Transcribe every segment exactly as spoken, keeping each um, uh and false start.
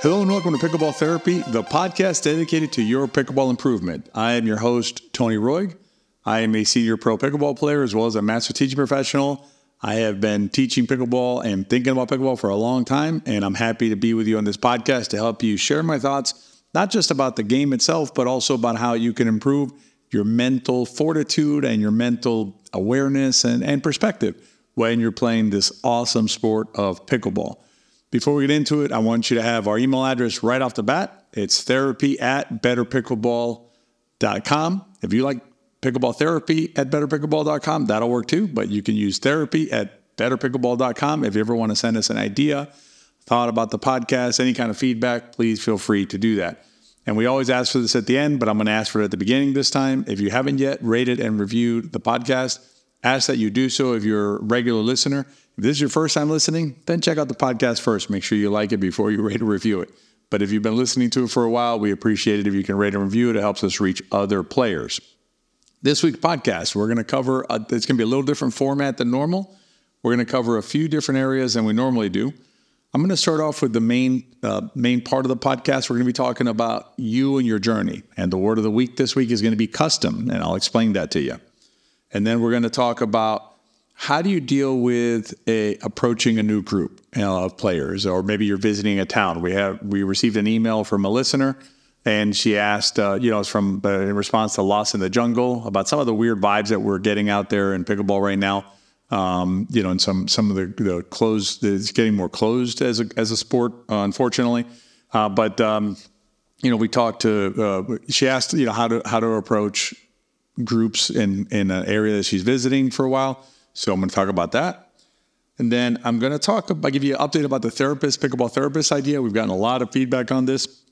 Hello and welcome to Pickleball Therapy, the podcast dedicated to your pickleball improvement. I am your host, Tony Roig. I am a senior pro pickleball player as well as a master teaching professional. I have been teaching pickleball and thinking about pickleball for a long time, and I'm happy to be with you on this podcast to help you share my thoughts, not just about the game itself, but also about how you can improve your mental fortitude and your mental awareness and, and perspective when you're playing this awesome sport of pickleball. Before we get into it, I want you to have our email address right off the bat. It's therapy at better pickleball dot com. If you like pickleball therapy at better pickleball dot com, that'll work too. But you can use therapy at better pickleball dot com. If you ever want to send us an idea, thought about the podcast, any kind of feedback, please feel free to do that. And we always ask for this at the end, but I'm going to ask for it at the beginning this time. If you haven't yet rated and reviewed the podcast, ask that you do so if you're a regular listener. If this is your first time listening, then check out the podcast first. Make sure you like it before you rate or review it. But if you've been listening to it for a while, we appreciate it if you can rate and review it. It helps us reach other players. This week's podcast, we're going to cover, a, it's going to be a little different format than normal. We're going to cover a few different areas than we normally do. I'm going to start off with the main, uh, main part of the podcast. We're going to be talking about you and your journey. And the word of the week this week is going to be custom, and I'll explain that to you. And then we're going to talk about how do you deal with a, approaching a new group you know, of players, or maybe you're visiting a town. We have we received an email from a listener, and she asked, uh, you know, it's from uh, in response to Lost in the Jungle about some of the weird vibes that we're getting out there in pickleball right now. Um, you know, and some some of the, the closed, it's getting more closed as a as a sport, uh, unfortunately. Uh, but um, you know, we talked to. Uh, she asked, you know, how to how to approach groups in in an area that she's visiting for a while. So I'm going to talk about that. And then I'm going to talk about, give you an update about the therapist, pickleball therapist idea. We've gotten a lot of feedback on this.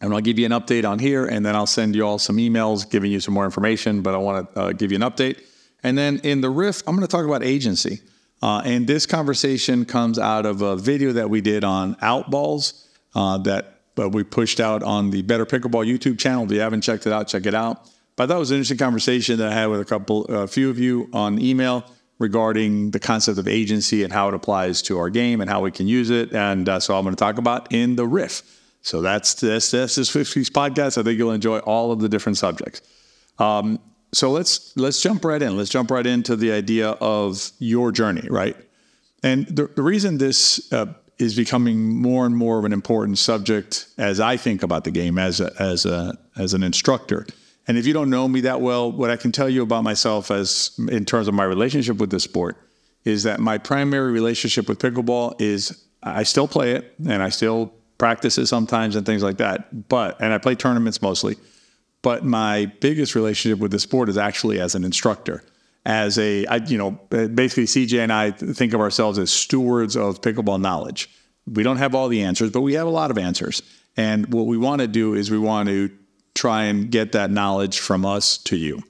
And I'll give you an update on here. And then I'll send you all some emails giving you some more information. But I want to uh, give you an update. And then in the riff, I'm going to talk about agency. Uh, and this conversation comes out of a video that we did on outballs uh, that but we pushed out on the Better Pickleball YouTube channel. If you haven't checked it out, check it out. But that was an interesting conversation that I had with a couple, a few of you on email regarding the concept of agency and how it applies to our game and how we can use it. And uh, so I'm going to talk about in the riff. So that's this, this is this week's podcast. I think you'll enjoy all of the different subjects. Um, so let's, let's jump right in. Let's jump right into the idea of your journey. Right. And the, the reason this uh, is becoming more and more of an important subject as I think about the game as a, as a, as an instructor. And if you don't know me that well, what I can tell you about myself as in terms of my relationship with this sport is that my primary relationship with pickleball is I still play it and I still practice it sometimes and things like that. But, and I play tournaments mostly, but my biggest relationship with the sport is actually as an instructor, as a, I, you know, basically C J and I think of ourselves as stewards of pickleball knowledge. We don't have all the answers, but we have a lot of answers. And what we want to do is we want to try and get that knowledge from us to you.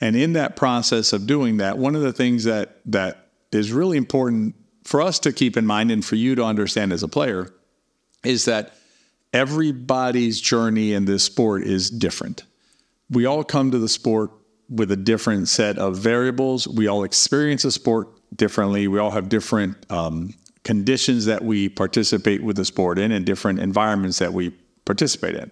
And in that process of doing that, one of the things that that is really important for us to keep in mind and for you to understand as a player is that everybody's journey in this sport is different. We all come to the sport with a different set of variables. We all experience the sport differently. We all have different um, conditions that we participate with the sport in and different environments that we participate in.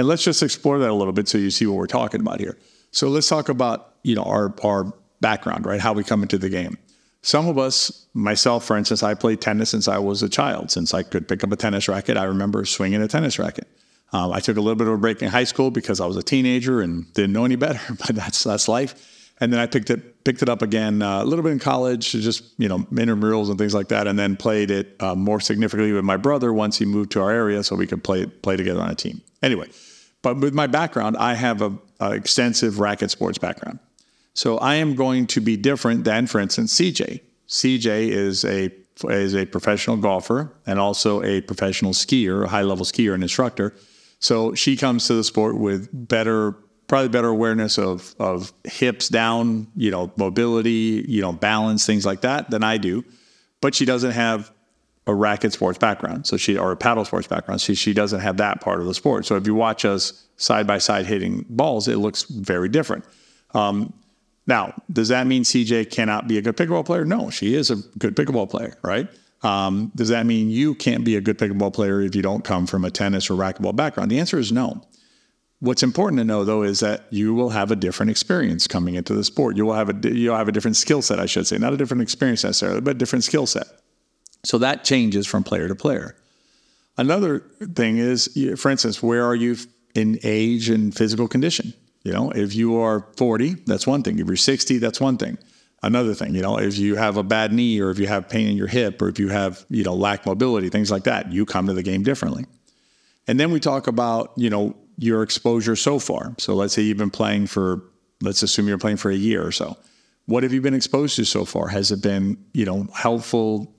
And let's just explore that a little bit so you see what we're talking about here. So let's talk about, you know, our, our background, right? How we come into the game. Some of us, myself, for instance, I played tennis since I was a child, since I could pick up a tennis racket. I remember swinging a tennis racket. Um, I took a little bit of a break in high school because I was a teenager and didn't know any better, but that's that's life. And then I picked it picked it up again uh, a little bit in college, just, you know, intramurals and things like that, and then played it uh, more significantly with my brother once he moved to our area so we could play play together on a team. Anyway, but with my background, I have a, a extensive racket sports background. So I am going to be different than, for instance, C J. C J is a is a professional golfer and also a professional skier, a high-level skier and instructor. So she comes to the sport with better, probably better awareness of of hips down, you know, mobility, you know, balance, things like that than I do. But she doesn't have a racket sports background, so she or a paddle sports background, so she doesn't have that part of the sport. So if you watch us side by side hitting balls, it looks very different. Um, now, does that mean C J cannot be a good pickleball player? No, she is a good pickleball player, right? Um, does that mean you can't be a good pickleball player if you don't come from a tennis or racquetball background? The answer is no. What's important to know, though, is that you will have a different experience coming into the sport. You will have a, you'll have a different skill set, I should say. Not a different experience necessarily, but a different skill set. So that changes from player to player. Another thing is, for instance, where are you in age and physical condition? You know, if you are forty, that's one thing. If you're sixty, that's one thing. Another thing, you know, if you have a bad knee or if you have pain in your hip or if you have, you know, lack mobility, things like that, you come to the game differently. And then we talk about, you know, your exposure so far. So let's say you've been playing for, let's assume you're playing for a year or so. What have you been exposed to so far? Has it been, you know, helpful,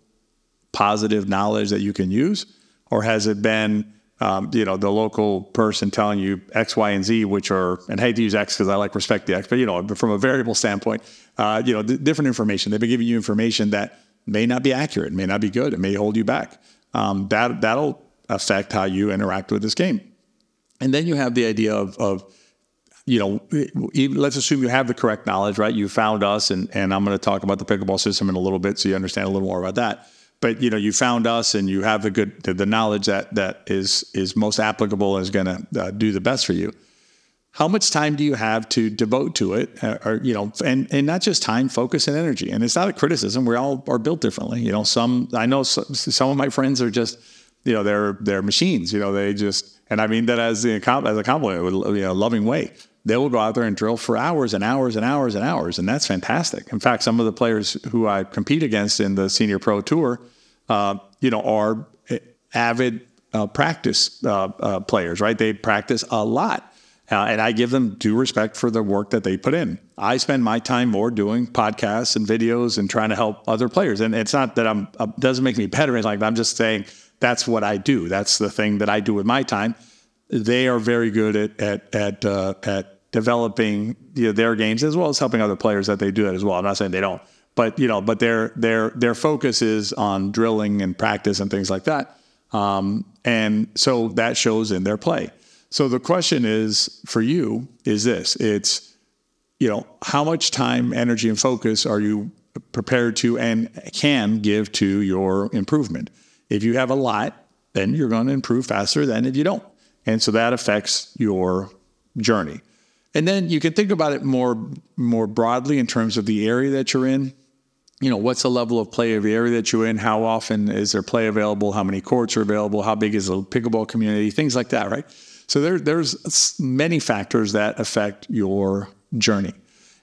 positive knowledge that you can use? Or has it been, um, you know, the local person telling you X, Y, and Z, which are, and I hate to use X because I like respect the X, but, you know, from a variable standpoint, uh, you know, th- different information. They've been giving you information that may not be accurate, may not be good. It may hold you back. Um, that, that'll affect how you interact with this game. And then you have the idea of, of, you know, let's assume you have the correct knowledge, right? You found us, and, and I'm going to talk about the pickleball system in a little bit so you understand a little more about that. But, you know, you found us and you have the good, the, the knowledge that that is is most applicable and is going to uh, do the best for you. How much time do you have to devote to it? Uh, or, you know, and, and not just time, focus and energy. And it's not a criticism. We all are built differently. You know, some, I know some, some of my friends are just, you know, they're, they're machines, you know, they just, and I mean that as a, as a compliment, you know, loving way. They will go out there and drill for hours and hours and hours and hours. And that's fantastic. In fact, some of the players who I compete against in the Senior Pro Tour, uh, you know, are avid uh, practice uh, uh, players, right? They practice a lot. Uh, and I give them due respect for the work that they put in. I spend my time more doing podcasts and videos and trying to help other players. And it's not that I'm, it doesn't make me better. It's like, I'm just saying that's what I do. That's the thing that I do with my time. They are very good at at at uh, at developing, you know, their games as well as helping other players that they do that as well. I'm not saying they don't, but you know, but their their their focus is on drilling and practice and things like that, um, and so that shows in their play. So the question is for you is this: it's, you know, how much time, energy, and focus are you prepared to and can give to your improvement? If you have a lot, then you're going to improve faster than if you don't. And so that affects your journey. And then you can think about it more, more broadly in terms of the area that you're in. You know, what's the level of play of the area that you're in? How often is there play available? How many courts are available? How big is the pickleball community? Things like that, right? So there, there's many factors that affect your journey.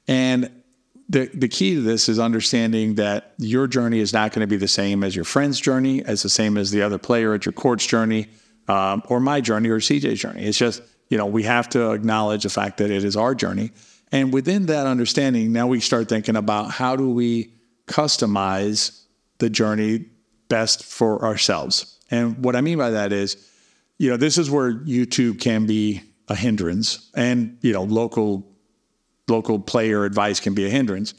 And the, the key to this is understanding that your journey is not going to be the same as your friend's journey, as the same as the other player at your court's journey. Um, or my journey or C J's journey. It's just, you know, we have to acknowledge the fact that it is our journey. And within that understanding, now we start thinking about how do we customize the journey best for ourselves. And what I mean by that is, you know, this is where YouTube can be a hindrance and, you know, local, local player advice can be a hindrance,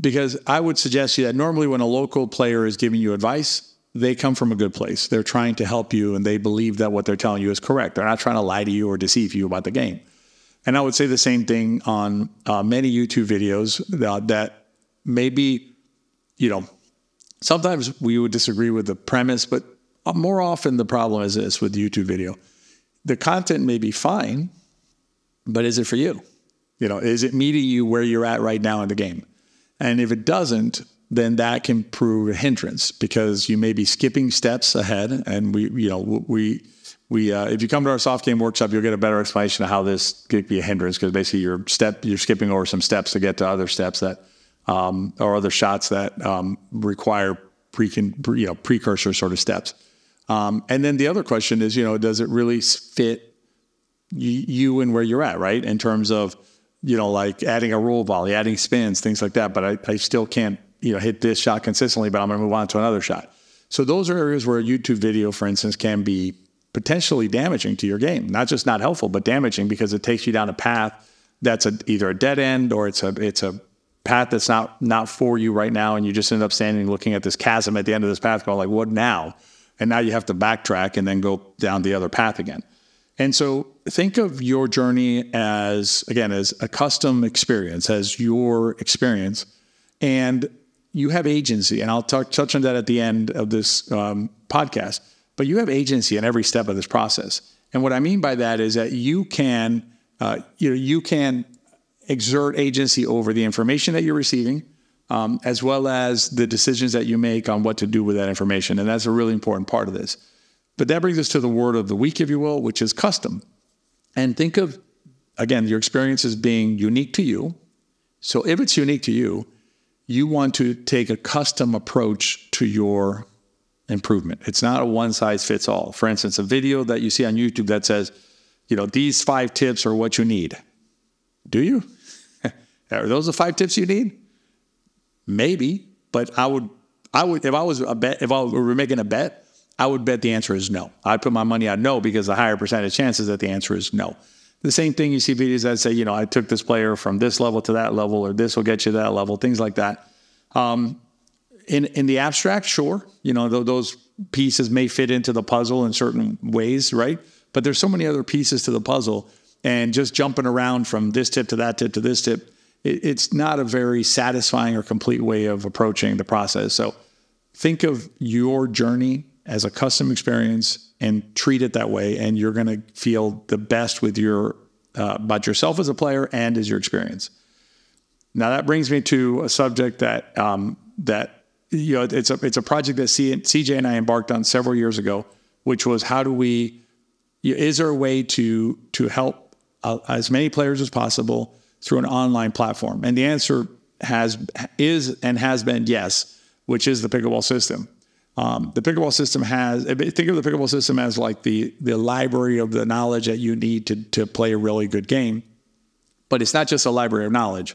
because I would suggest to you that normally when a local player is giving you advice, they come from a good place. They're trying to help you, and they believe that what they're telling you is correct. They're not trying to lie to you or deceive you about the game. And I would say the same thing on uh, many YouTube videos that, that maybe, you know, sometimes we would disagree with the premise, but more often the problem is this with YouTube video. The content may be fine, but is it for you? You know, is it meeting you where you're at right now in the game? And if it doesn't, then that can prove a hindrance, because you may be skipping steps ahead. And we, you know, we, we, uh, if you come to our soft game workshop, you'll get a better explanation of how this could be a hindrance. Cause basically you're step, you're skipping over some steps to get to other steps that, um, or other shots that, um, require pre, you know, precursor sort of steps. Um, and then the other question is, you know, does it really fit you, you and where you're at, right? In terms of, you know, like adding a roll volley, adding spins, things like that. But I, I still can't, you know, hit this shot consistently, but I'm going to move on to another shot. So those are areas where a YouTube video, for instance, can be potentially damaging to your game. Not just not helpful, but damaging, because it takes you down a path that's a, either a dead end, or it's a it's a path that's not not for you right now, and you just end up standing looking at this chasm at the end of this path going like, what now? And now you have to backtrack and then go down the other path again. And so think of your journey as, again, as a custom experience, as your experience. And you have agency, and I'll talk, touch on that at the end of this um, podcast, but you have agency in every step of this process. And what I mean by that is that you can, uh, you know, you can exert agency over the information that you're receiving, um, as well as the decisions that you make on what to do with that information. And that's a really important part of this. But that brings us to the word of the week, if you will, which is custom. And think of, again, your experience as being unique to you. So if it's unique to you, you want to take a custom approach to your improvement. It's not a one size fits all. For instance, a video that you see on YouTube that says, you know, these five tips are what you need. Do you? Are those the five tips you need? Maybe, but I would, I would, if I was a bet, if I were making a bet, I would bet the answer is no. I'd put my money on no, because the higher percentage chances that the answer is no. The same thing, you see videos that say, you know, I took this player from this level to that level, or this will get you to that level, things like that. Um, in in the abstract, sure, you know, th- those pieces may fit into the puzzle in certain ways, right? But there's so many other pieces to the puzzle, and just jumping around from this tip to that tip to this tip, it, it's not a very satisfying or complete way of approaching the process. So think of your journey as a custom experience and treat it that way. And you're going to feel the best with your, uh, about yourself as a player and as your experience. Now that brings me to a subject that, um, that, you know, it's a, it's a project that C- CJ and I embarked on several years ago, which was how do we, is there a way to, to help uh, as many players as possible through an online platform? And the answer has, is, and has been yes, which is the Pickleball System. Um, the Pickleball System has, think of the Pickleball System as like the the library of the knowledge that you need to, to play a really good game. But it's not just a library of knowledge.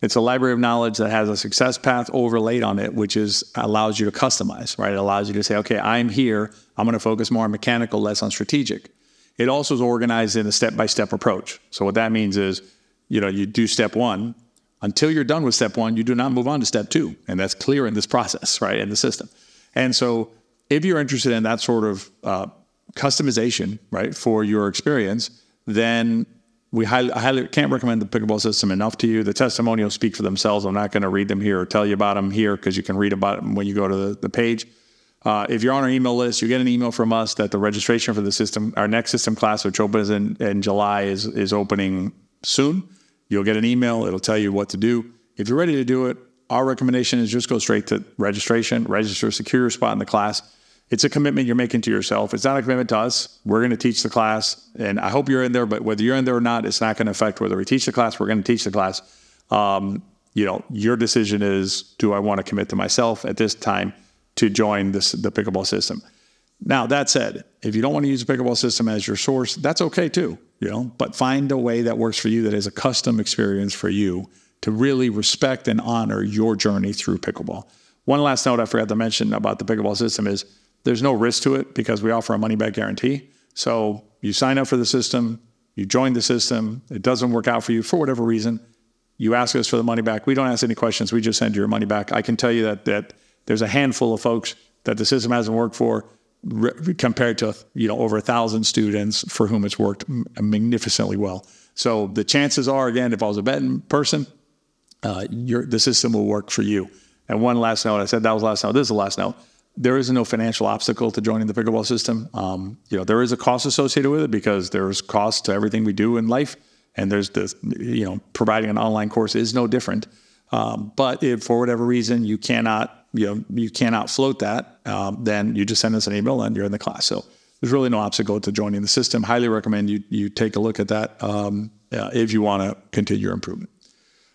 It's a library of knowledge that has a success path overlaid on it, which is allows you to customize, right? It allows you to say, okay, I'm here. I'm going to focus more on mechanical, less on strategic. It also is organized in a step-by-step approach. So what that means is, you know, you do step one. Until you're done with step one, you do not move on to step two. And that's clear in this process, right, in the system. And so if you're interested in that sort of uh, customization, right, for your experience, then we highly, highly can't recommend the Pickleball System enough to you. The testimonials speak for themselves. I'm not going to read them here or tell you about them here, because you can read about them when you go to the, the page. Uh, if you're on our email list, you get an email from us that the registration for the system, our next system class, which opens in, in July, is, is opening soon. You'll get an email. It'll tell you what to do. If you're ready to do it, our recommendation is just go straight to registration, register, secure your spot in the class. It's a commitment you're making to yourself. It's not a commitment to us. We're going to teach the class, and I hope you're in there, but whether you're in there or not, it's not going to affect whether we teach the class. We're going to teach the class. Um, you know, your decision is, do I want to commit to myself at this time to join this, the Pickleball System? Now, that said, if you don't want to use the Pickleball System as your source, that's okay too, you know, but find a way that works for you, that is a custom experience for you, to really respect and honor your journey through pickleball. One last note I forgot to mention about the Pickleball System is there's no risk to it, because we offer a money-back guarantee. So you sign up for the system, you join the system, it doesn't work out for you for whatever reason, you ask us for the money back. We don't ask any questions, we just send you your money back. I can tell you that that there's a handful of folks that the system hasn't worked for, re- compared to, you know, over a thousand students for whom it's worked magnificently well. So the chances are, again, if I was a betting person, Uh, your, the system will work for you. And one last note, I said that was last note. This is the last note. There is no financial obstacle to joining the Pickleball System. Um, you know, there is a cost associated with it, because there's cost to everything we do in life. And there's this, you know, providing an online course is no different. Um, but if for whatever reason you cannot, you know, you cannot float that, um, then you just send us an email and you're in the class. So there's really no obstacle to joining the system. Highly recommend you, you take a look at that um, uh, if you want to continue your improvement.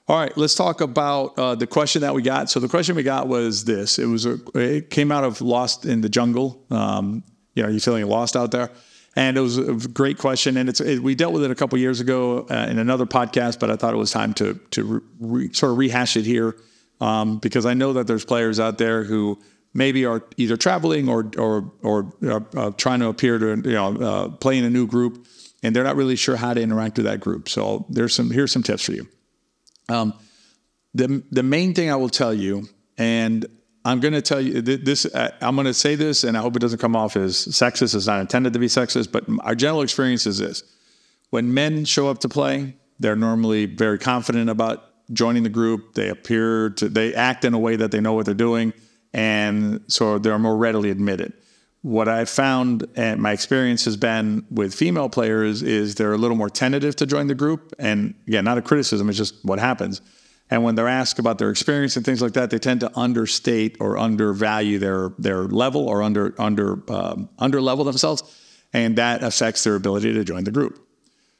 All right, let's talk about uh, the question that we got. So the question we got was this. It was a, it came out of Lost in the Jungle. Um, you know, you're feeling lost out there. And it was a great question. And it's it, we dealt with it a couple years ago uh, in another podcast, but I thought it was time to to re, sort of rehash it here um, because I know that there's players out there who maybe are either traveling or or or uh, trying to appear to, you know, uh, play in a new group, and they're not really sure how to interact with that group. So there's some here's some tips for you. Um, the, the main thing I will tell you, and I'm going to tell you th- this, uh, I'm going to say this, and I hope it doesn't come off as sexist. It's not intended to be sexist, but our general experience is this: when men show up to play, they're normally very confident about joining the group. They appear to, they act in a way that they know what they're doing. And so they're more readily admitted. What I've found, and my experience has been with female players, is they're a little more tentative to join the group. And again, not a criticism, it's just what happens. And when they're asked about their experience and things like that, they tend to understate or undervalue their their level or under under um, underlevel themselves, and that affects their ability to join the group.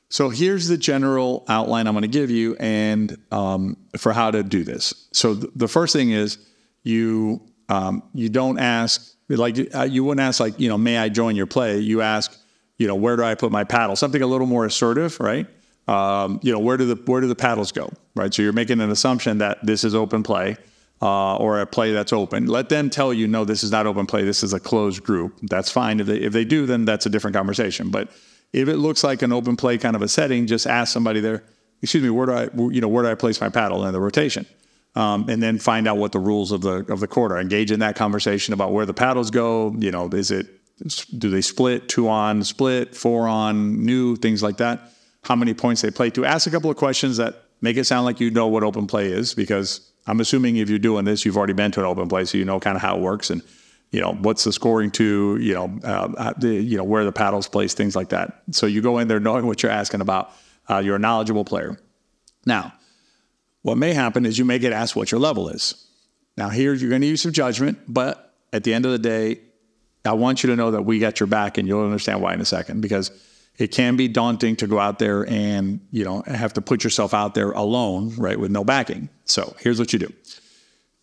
So here's the general outline I'm going to give you, and um, for how to do this. So th- the first thing is you um, you don't ask. Like you wouldn't ask like, you know, may I join your play? You ask, you know, where do I put my paddle? Something a little more assertive, right? Um, you know, where do the where do the paddles go, right? So you're making an assumption that this is open play uh, or a play that's open. Let them tell you, no, this is not open play. This is a closed group. That's fine. If they, if they do, then that's a different conversation. But if it looks like an open play kind of a setting, just ask somebody there, excuse me, where do I, you know, where do I place my paddle in the rotation? Um, and then find out what the rules of the of the court are. Engage in that conversation about where the paddles go. You know, is it do they split two on, split four on, new things like that? How many points they play to? Ask a couple of questions that make it sound like you know what open play is, because I'm assuming if you're doing this, you've already been to an open play, so you know kind of how it works and you know what's the scoring to. You know, uh, the, you know where the paddles place, things like that. So you go in there knowing what you're asking about. Uh, you're a knowledgeable player. Now, what may happen is you may get asked what your level is. Now, here you're going to use some judgment, but at the end of the day, I want you to know that we got your back, and you'll understand why in a second, because it can be daunting to go out there and, you know, have to put yourself out there alone, right, with no backing. So here's what you do.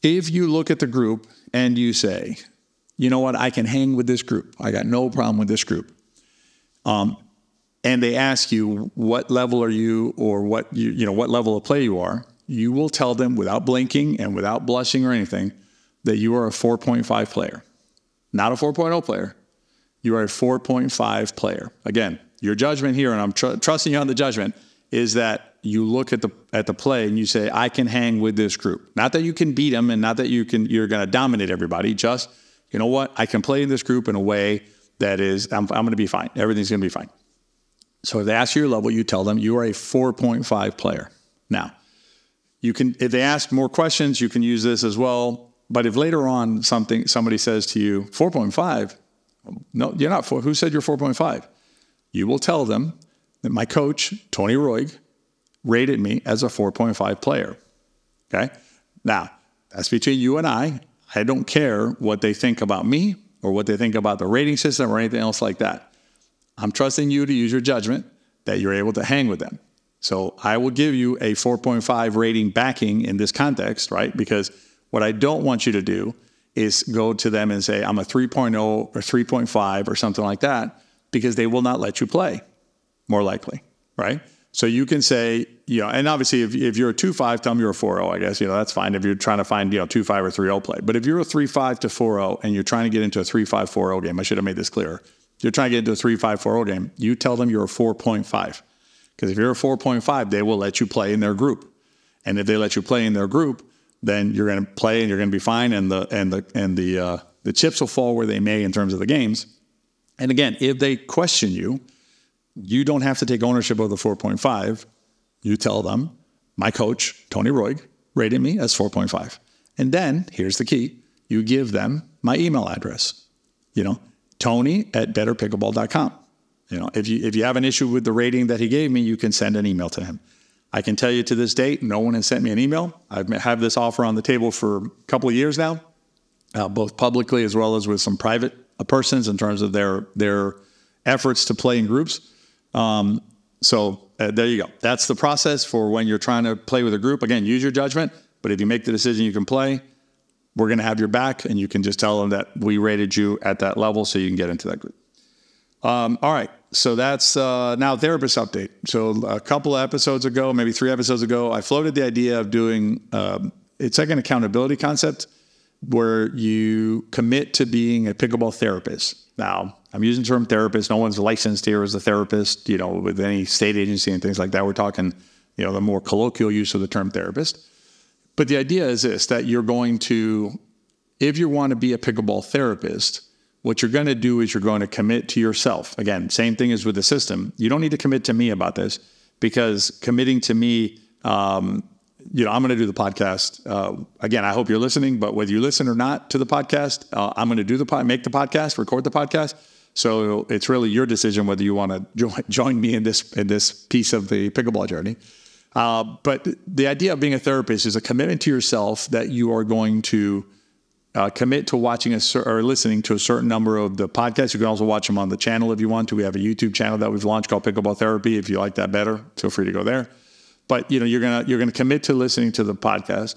If you look at the group and you say, you know what, I can hang with this group. I got no problem with this group. Um, and they ask you, what level are you, or what, you, you know, what level of play you are, you will tell them without blinking and without blushing or anything that you are a four point five player, not a four point oh player. You are a four point five player. Again, your judgment here, and I'm tr- trusting you on the judgment, is that you look at the at the play and you say, I can hang with this group. Not that you can beat them, and not that you can you're going to dominate everybody. Just, you know what, I can play in this group in a way that is, I'm, I'm going to be fine. Everything's going to be fine. So if they ask you your level, you tell them you are a four point five player. Now, you can, if they ask more questions, you can use this as well. But if later on something somebody says to you, four point five, no, you're not four. Who said you're four point five? You will tell them that my coach, Tony Roig, rated me as a four point five player. Okay. Now, that's between you and I. I don't care what they think about me or what they think about the rating system or anything else like that. I'm trusting you to use your judgment that you're able to hang with them. So I will give you a four point five rating backing in this context, right? Because what I don't want you to do is go to them and say, I'm a three point oh or three point five or something like that, because they will not let you play, more likely, right? So you can say, you know, and obviously if, if you're a two point five, tell them you're a four point oh, I guess, you know, that's fine if you're trying to find, you know, two point five or three point oh play. But if you're a three point five to four point oh and you're trying to get into a three point five, four point oh game, I should have made this clearer. If you're trying to get into a three point five, four point oh game, you tell them you're a four point five. Because if you're a four point five, they will let you play in their group. And if they let you play in their group, then you're going to play and you're going to be fine. And the and the, and the uh, the chips will fall where they may in terms of the games. And again, if they question you, you don't have to take ownership of the four point five. You tell them, my coach, Tony Roig, rated me as four point five. And then, here's the key, you give them my email address. You know, Tony at better pickleball dot com. You know, if you if you have an issue with the rating that he gave me, you can send an email to him. I can tell you to this date, no one has sent me an email. I have this offer on the table for a couple of years now, uh, both publicly as well as with some private persons in terms of their their efforts to play in groups. Um, so uh, there you go. That's the process for when you're trying to play with a group. Again, use your judgment, but if you make the decision you can play, we're going to have your back, and you can just tell them that we rated you at that level so you can get into that group. Um, all right. So that's uh, now therapist update. So a couple of episodes ago, maybe three episodes ago, I floated the idea of doing, um, it's like an accountability concept where you commit to being a pickleball therapist. Now I'm using the term therapist. No one's licensed here as a therapist, you know, with any state agency and things like that. We're talking, you know, the more colloquial use of the term therapist. But the idea is this, that you're going to, if you want to be a pickleball therapist, what you're going to do is you're going to commit to yourself. Again, same thing as with the system. You don't need to commit to me about this, because committing to me um, you know, I'm going to do the podcast. Uh, again, I hope you're listening, but whether you listen or not to the podcast, uh, I'm going to do the pod, make the podcast, record the podcast. So it's really your decision whether you want to join, join me in this, in this piece of the pickleball journey. Uh, but the idea of being a therapist is a commitment to yourself that you are going to uh, commit to watching a cer- or listening to a certain number of the podcasts. You can also watch them on the channel if you want to. We have a YouTube channel that we've launched called Pickleball Therapy. If you like that better, feel free to go there. But you know, you're gonna you're gonna commit to listening to the podcast.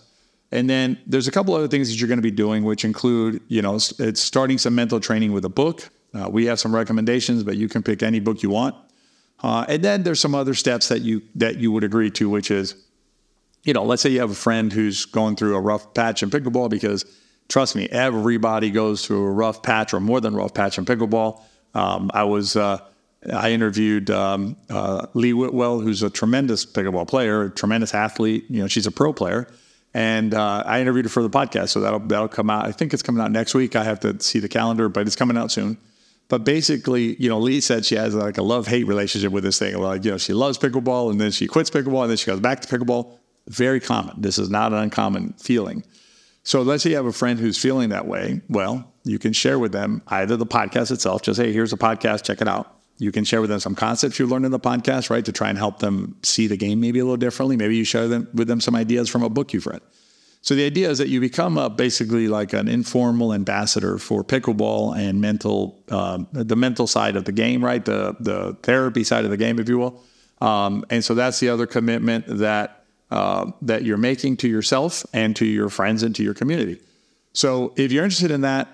And then there's a couple other things that you're going to be doing, which include, you know, it's starting some mental training with a book. Uh, we have some recommendations, but you can pick any book you want. Uh, and then there's some other steps that you that you would agree to, which is, you know, let's say you have a friend who's going through a rough patch in pickleball, because trust me, everybody goes through a rough patch or more than rough patch in pickleball. Um, I was uh, I interviewed um, uh, Lee Whitwell, who's a tremendous pickleball player, a tremendous athlete. You know, she's a pro player, and uh, I interviewed her for the podcast. So that'll that'll come out. I think it's coming out next week. I have to see the calendar, but it's coming out soon. But basically, you know, Lee said she has like a love-hate relationship with this thing. Like, you know, she loves pickleball, and then she quits pickleball, and then she goes back to pickleball. Very common. This is not an uncommon feeling. So let's say you have a friend who's feeling that way. Well, you can share with them either the podcast itself. Just, hey, here's a podcast. Check it out. You can share with them some concepts you learned in the podcast, right, to try and help them see the game maybe a little differently. Maybe you share them with them some ideas from a book you've read. So the idea is that you become a, basically like an informal ambassador for pickleball and mental, uh, the mental side of the game, right? The the therapy side of the game, if you will. Um, and so that's the other commitment that uh, that you're making to yourself and to your friends and to your community. So if you're interested in that,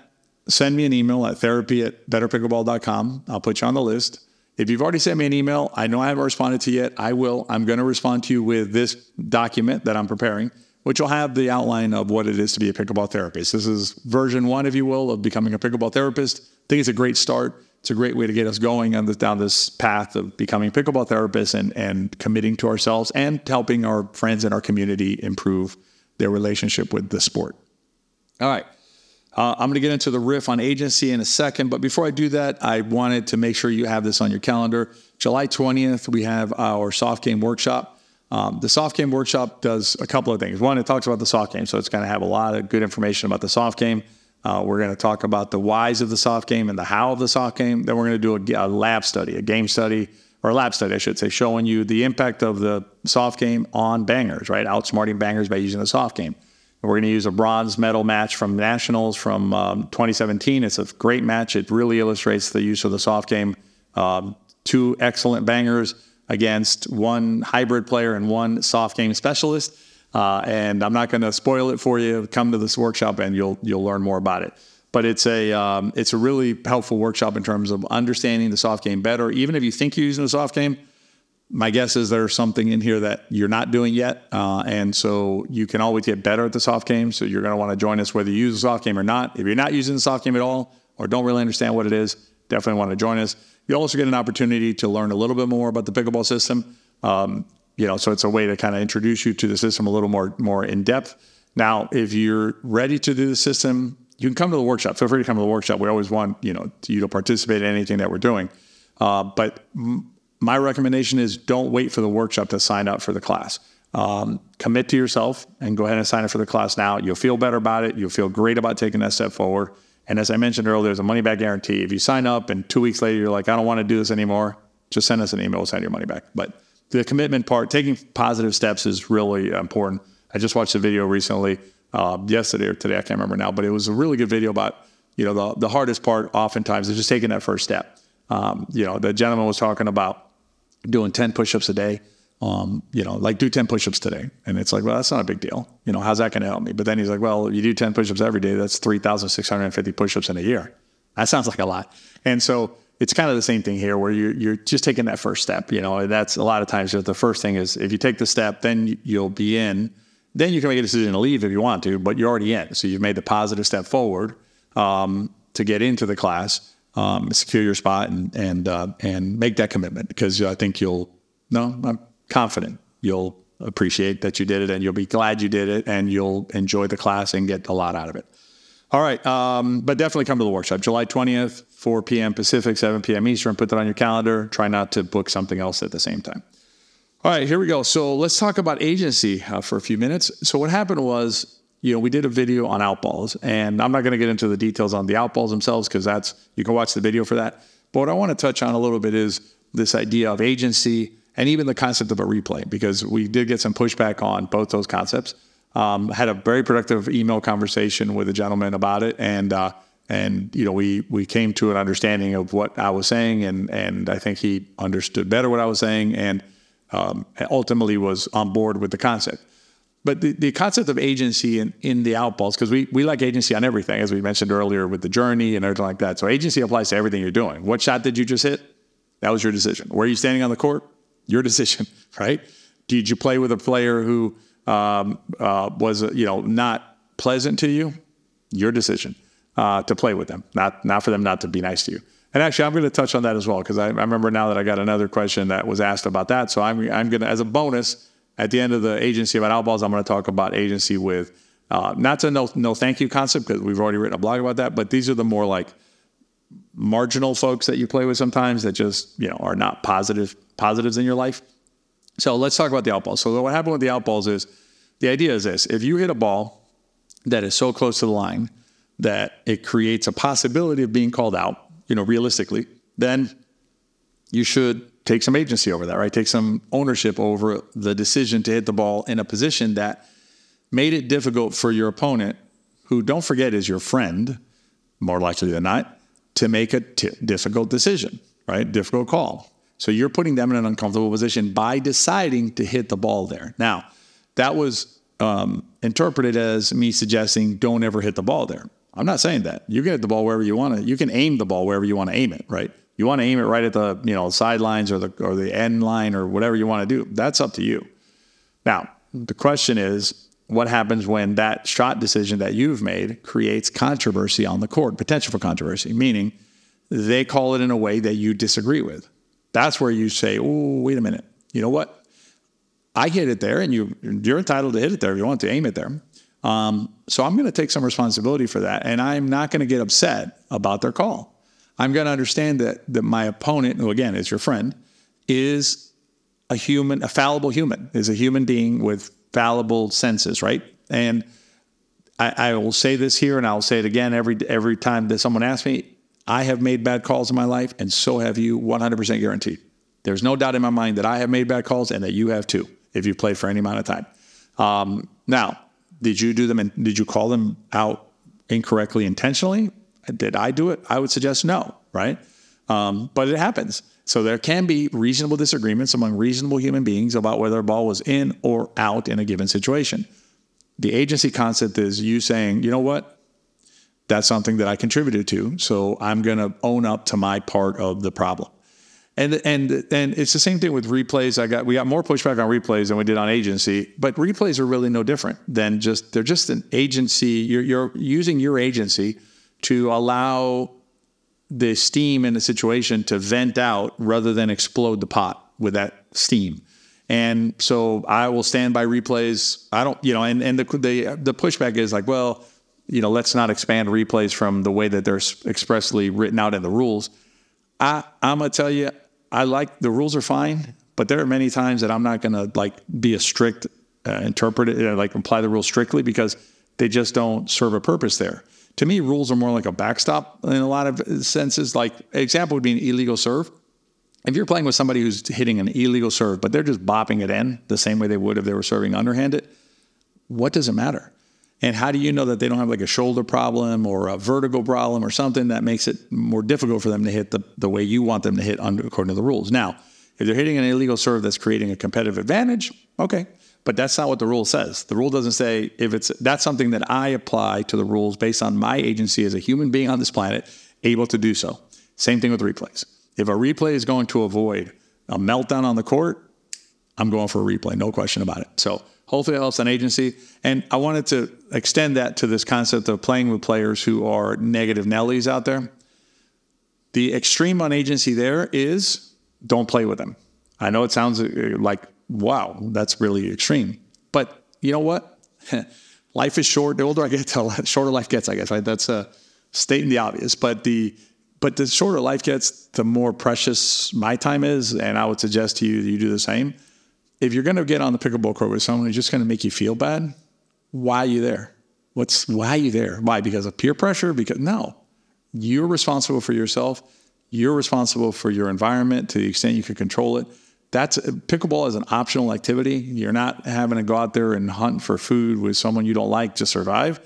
send me an email at therapy at better pickleball dot com. I'll put you on the list. If you've already sent me an email, I know I haven't responded to you yet. I will. I'm going to respond to you with this document that I'm preparing, which will have the outline of what it is to be a pickleball therapist. This is version one, if you will, of becoming a pickleball therapist. I think it's a great start. It's a great way to get us going on this, down this path of becoming pickleball therapists and, and committing to ourselves and helping our friends and our community improve their relationship with the sport. All right. Uh, I'm going to get into the riff on agency in a second, but before I do that, I wanted to make sure you have this on your calendar. July twentieth, we have our soft game workshop. Um, the soft game workshop does a couple of things. One, it talks about the soft game. So it's going to have a lot of good information about the soft game. Uh, we're going to talk about the whys of the soft game and the how of the soft game. Then we're going to do a, a lab study, a game study, or a lab study, I should say, showing you the impact of the soft game on bangers, right? Outsmarting bangers by using the soft game. And we're going to use a bronze medal match from Nationals from um, twenty seventeen. It's a great match. It really illustrates the use of the soft game. Um, two excellent bangers against one hybrid player and one soft game specialist. Uh, and I'm not going to spoil it for you. Come to this workshop and you'll you'll learn more about it. But it's a um, it's a really helpful workshop in terms of understanding the soft game better. Even if you think you're using the soft game, my guess is there's something in here that you're not doing yet. Uh, and so you can always get better at the soft game. So you're going to want to join us whether you use the soft game or not. If you're not using the soft game at all or don't really understand what it is, definitely want to join us. You also get an opportunity to learn a little bit more about the pickleball system. Um, you know, so it's a way to kind of introduce you to the system a little more, more in depth. Now, if you're ready to do the system, you can come to the workshop. Feel free to come to the workshop. We always want, you know, you to participate in anything that we're doing. Uh, but m- my recommendation is don't wait for the workshop to sign up for the class. Um, commit to yourself and go ahead and sign up for the class now. You'll feel better about it. You'll feel great about taking that step forward. And as I mentioned earlier, there's a money-back guarantee. If you sign up and two weeks later you're like, I don't want to do this anymore, just send us an email. We'll send your money back. But the commitment part, taking positive steps is really important. I just watched a video recently, uh, yesterday or today, I can't remember now, but it was a really good video about, you know, the, the hardest part oftentimes is just taking that first step. Um, you know, the gentleman was talking about doing ten push-ups a day. Um, you know, like do ten push-ups today. And it's like, well, that's not a big deal. You know, how's that going to help me? But then he's like, well, you do ten push-ups every day. That's three thousand six hundred fifty push-ups in a year. That sounds like a lot. And so it's kind of the same thing here where you're, you're just taking that first step, you know, and that's a lot of times the first thing is if you take the step, then you'll be in, then you can make a decision to leave if you want to, but you're already in. So you've made the positive step forward, um, to get into the class, um, secure your spot and, and, uh, and make that commitment because I think you'll, no, I'm, confident you'll appreciate that you did it and you'll be glad you did it and you'll enjoy the class and get a lot out of it. All right. Um, but definitely come to the workshop, July twentieth, four p.m. Pacific, seven p.m. Eastern. Put that on your calendar. Try not to book something else at the same time. All right, here we go. So let's talk about agency uh, for a few minutes. So what happened was, you know, we did a video on outballs, and I'm not going to get into the details on the outballs themselves because that's, you can watch the video for that. But what I want to touch on a little bit is this idea of agency and even the concept of a replay, because we did get some pushback on both those concepts. Um, had a very productive email conversation with a gentleman about it, and uh, and you know we we came to an understanding of what I was saying, and and I think he understood better what I was saying, and Um, ultimately was on board with the concept. But the, the concept of agency in, in the outballs, because we, we like agency on everything, as we mentioned earlier with the journey and everything like that. So agency applies to everything you're doing. What shot did you just hit? That was your decision. Where are you standing on the court? Your decision, right? Did you play with a player who um, uh, was, you know, not pleasant to you? Your decision uh, to play with them, not not for them not to be nice to you. And actually, I'm going to touch on that as well, because I, I remember now that I got another question that was asked about that. So I'm I'm going to, as a bonus, at the end of the agency about outballs, I'm going to talk about agency with, uh, not to no, no thank you concept, because we've already written a blog about that, but these are the more like marginal folks that you play with sometimes that just, you know, are not positive positives in your life. So let's talk about the outballs. So what happened with the outballs is, the idea is this: if you hit a ball that is so close to the line that it creates a possibility of being called out, you know, realistically, then you should take some agency over that, right? Take some ownership over the decision to hit the ball in a position that made it difficult for your opponent, who, don't forget, is your friend, more likely than not, to make a t- difficult decision, right? Difficult call. So you're putting them in an uncomfortable position by deciding to hit the ball there. Now, that was um, interpreted as me suggesting don't ever hit the ball there. I'm not saying that. You can hit the ball wherever you want to. You can aim the ball wherever you want to aim it, right? You want to aim it right at the, you know, sidelines or the or the end line or whatever you want to do. That's up to you. Now, the question is, what happens when that shot decision that you've made creates controversy on the court, potential for controversy, meaning they call it in a way that you disagree with? That's where you say, oh, wait a minute. You know what? I hit it there, and you, you're entitled to hit it there if you want to aim it there. Um, so I'm going to take some responsibility for that, and I'm not going to get upset about their call. I'm going to understand that that my opponent, who again is your friend, is a human, a fallible human, is a human being with fallible senses, right? And I, I will say this here, and I'll say it again every every time that someone asks me, I have made bad calls in my life, and so have you, one hundred percent guaranteed. There's no doubt in my mind that I have made bad calls, and that you have too, if you've played for any amount of time. Um, now. Did you do them, and did you call them out incorrectly intentionally? Did I do it? I would suggest no, right? Um, but it happens. So there can be reasonable disagreements among reasonable human beings about whether a ball was in or out in a given situation. The agency concept is you saying, you know what? That's something that I contributed to, so I'm going to own up to my part of the problem. And and and it's the same thing with replays. I got we got more pushback on replays than we did on agency, but replays are really no different than just they're just an agency. You're you're using your agency to allow the steam in the situation to vent out rather than explode the pot with that steam. And so I will stand by replays. I don't, you know, and and the the, the pushback is like, well, you know, let's not expand replays from the way that they're expressly written out in the rules. I, I'm gonna tell you, I like the rules are fine, but there are many times that I'm not gonna like be a strict uh, interpreter, like apply the rules strictly, because they just don't serve a purpose there. To me, rules are more like a backstop in a lot of senses. Like an example would be an illegal serve. If you're playing with somebody who's hitting an illegal serve, but they're just bopping it in the same way they would if they were serving underhanded, what does it matter? And how do you know that they don't have like a shoulder problem or a vertical problem or something that makes it more difficult for them to hit the, the way you want them to hit under, according to the rules? Now, if they're hitting an illegal serve that's creating a competitive advantage, okay. But that's not what the rule says. The rule doesn't say if it's, that's something that I apply to the rules based on my agency as a human being on this planet, able to do so. Same thing with replays. If a replay is going to avoid a meltdown on the court, I'm going for a replay, no question about it. So hopefully it helps on agency. And I wanted to extend that to this concept of playing with players who are negative Nellies out there. The extreme on agency there is don't play with them. I know it sounds like, wow, that's really extreme. But you know what? Life is short. The older I get, the shorter life gets, I guess, right? That's a stating the obvious. But the but the shorter life gets, the more precious my time is. And I would suggest to you that you do the same. if you're going to get on the pickleball court with someone who's just going to make you feel bad, why are you there? What's why are you there? Why? Because of peer pressure? Because no, you're responsible for yourself. You're responsible for your environment to the extent you can control it. That's pickleball is an optional activity. You're not having to go out there and hunt for food with someone you don't like to survive.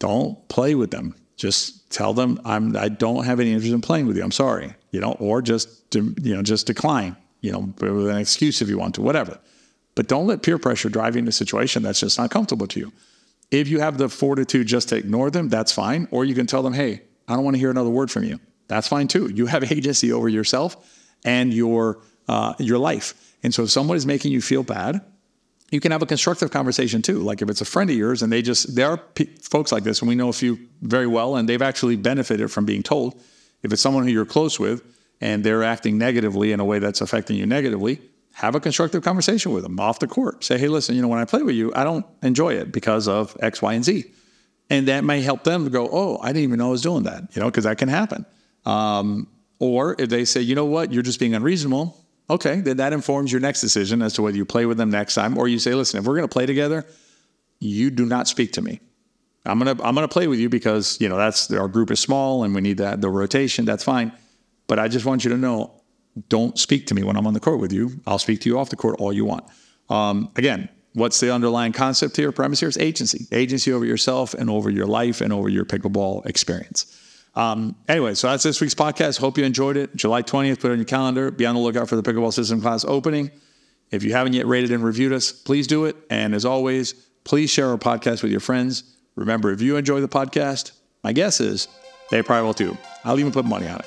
Don't play with them. Just tell them I'm I don't have any interest in playing with you. I'm sorry, you know, or just to, you know just decline, you know, with an excuse if you want to, whatever. But don't let peer pressure drive you into a situation that's just not comfortable to you. If you have the fortitude just to ignore them, that's fine. Or you can tell them, hey, I don't want to hear another word from you. That's fine too. You have agency over yourself and your uh, your life. And so if someone is making you feel bad, you can have a constructive conversation too. Like if it's a friend of yours and they just, there are p- folks like this and we know a few very well, and they've actually benefited from being told. If it's someone who you're close with and they're acting negatively in a way that's affecting you negatively, have a constructive conversation with them off the court. Say, hey, listen, you know, when I play with you, I don't enjoy it because of X, Y, and Z. And that may help them to go, oh, I didn't even know I was doing that, you know, because that can happen. Um, or if they say, you know what, you're just being unreasonable. Okay, then that informs your next decision as to whether you play with them next time, or you say, listen, if we're going to play together, you do not speak to me. I'm going to I'm going to play with you because, you know, that's our group is small and we need that the rotation, that's fine. But I just want you to know, don't speak to me when I'm on the court with you. I'll speak to you off the court all you want. Um, again, what's the underlying concept here, premise here? It's agency. Agency over yourself and over your life and over your pickleball experience. Um, anyway, so that's this week's podcast. Hope you enjoyed it. July twentieth, put it on your calendar. Be on the lookout for the Pickleball System class opening. If you haven't yet rated and reviewed us, please do it. And as always, please share our podcast with your friends. Remember, if you enjoy the podcast, my guess is they probably will too. I'll even put money on it.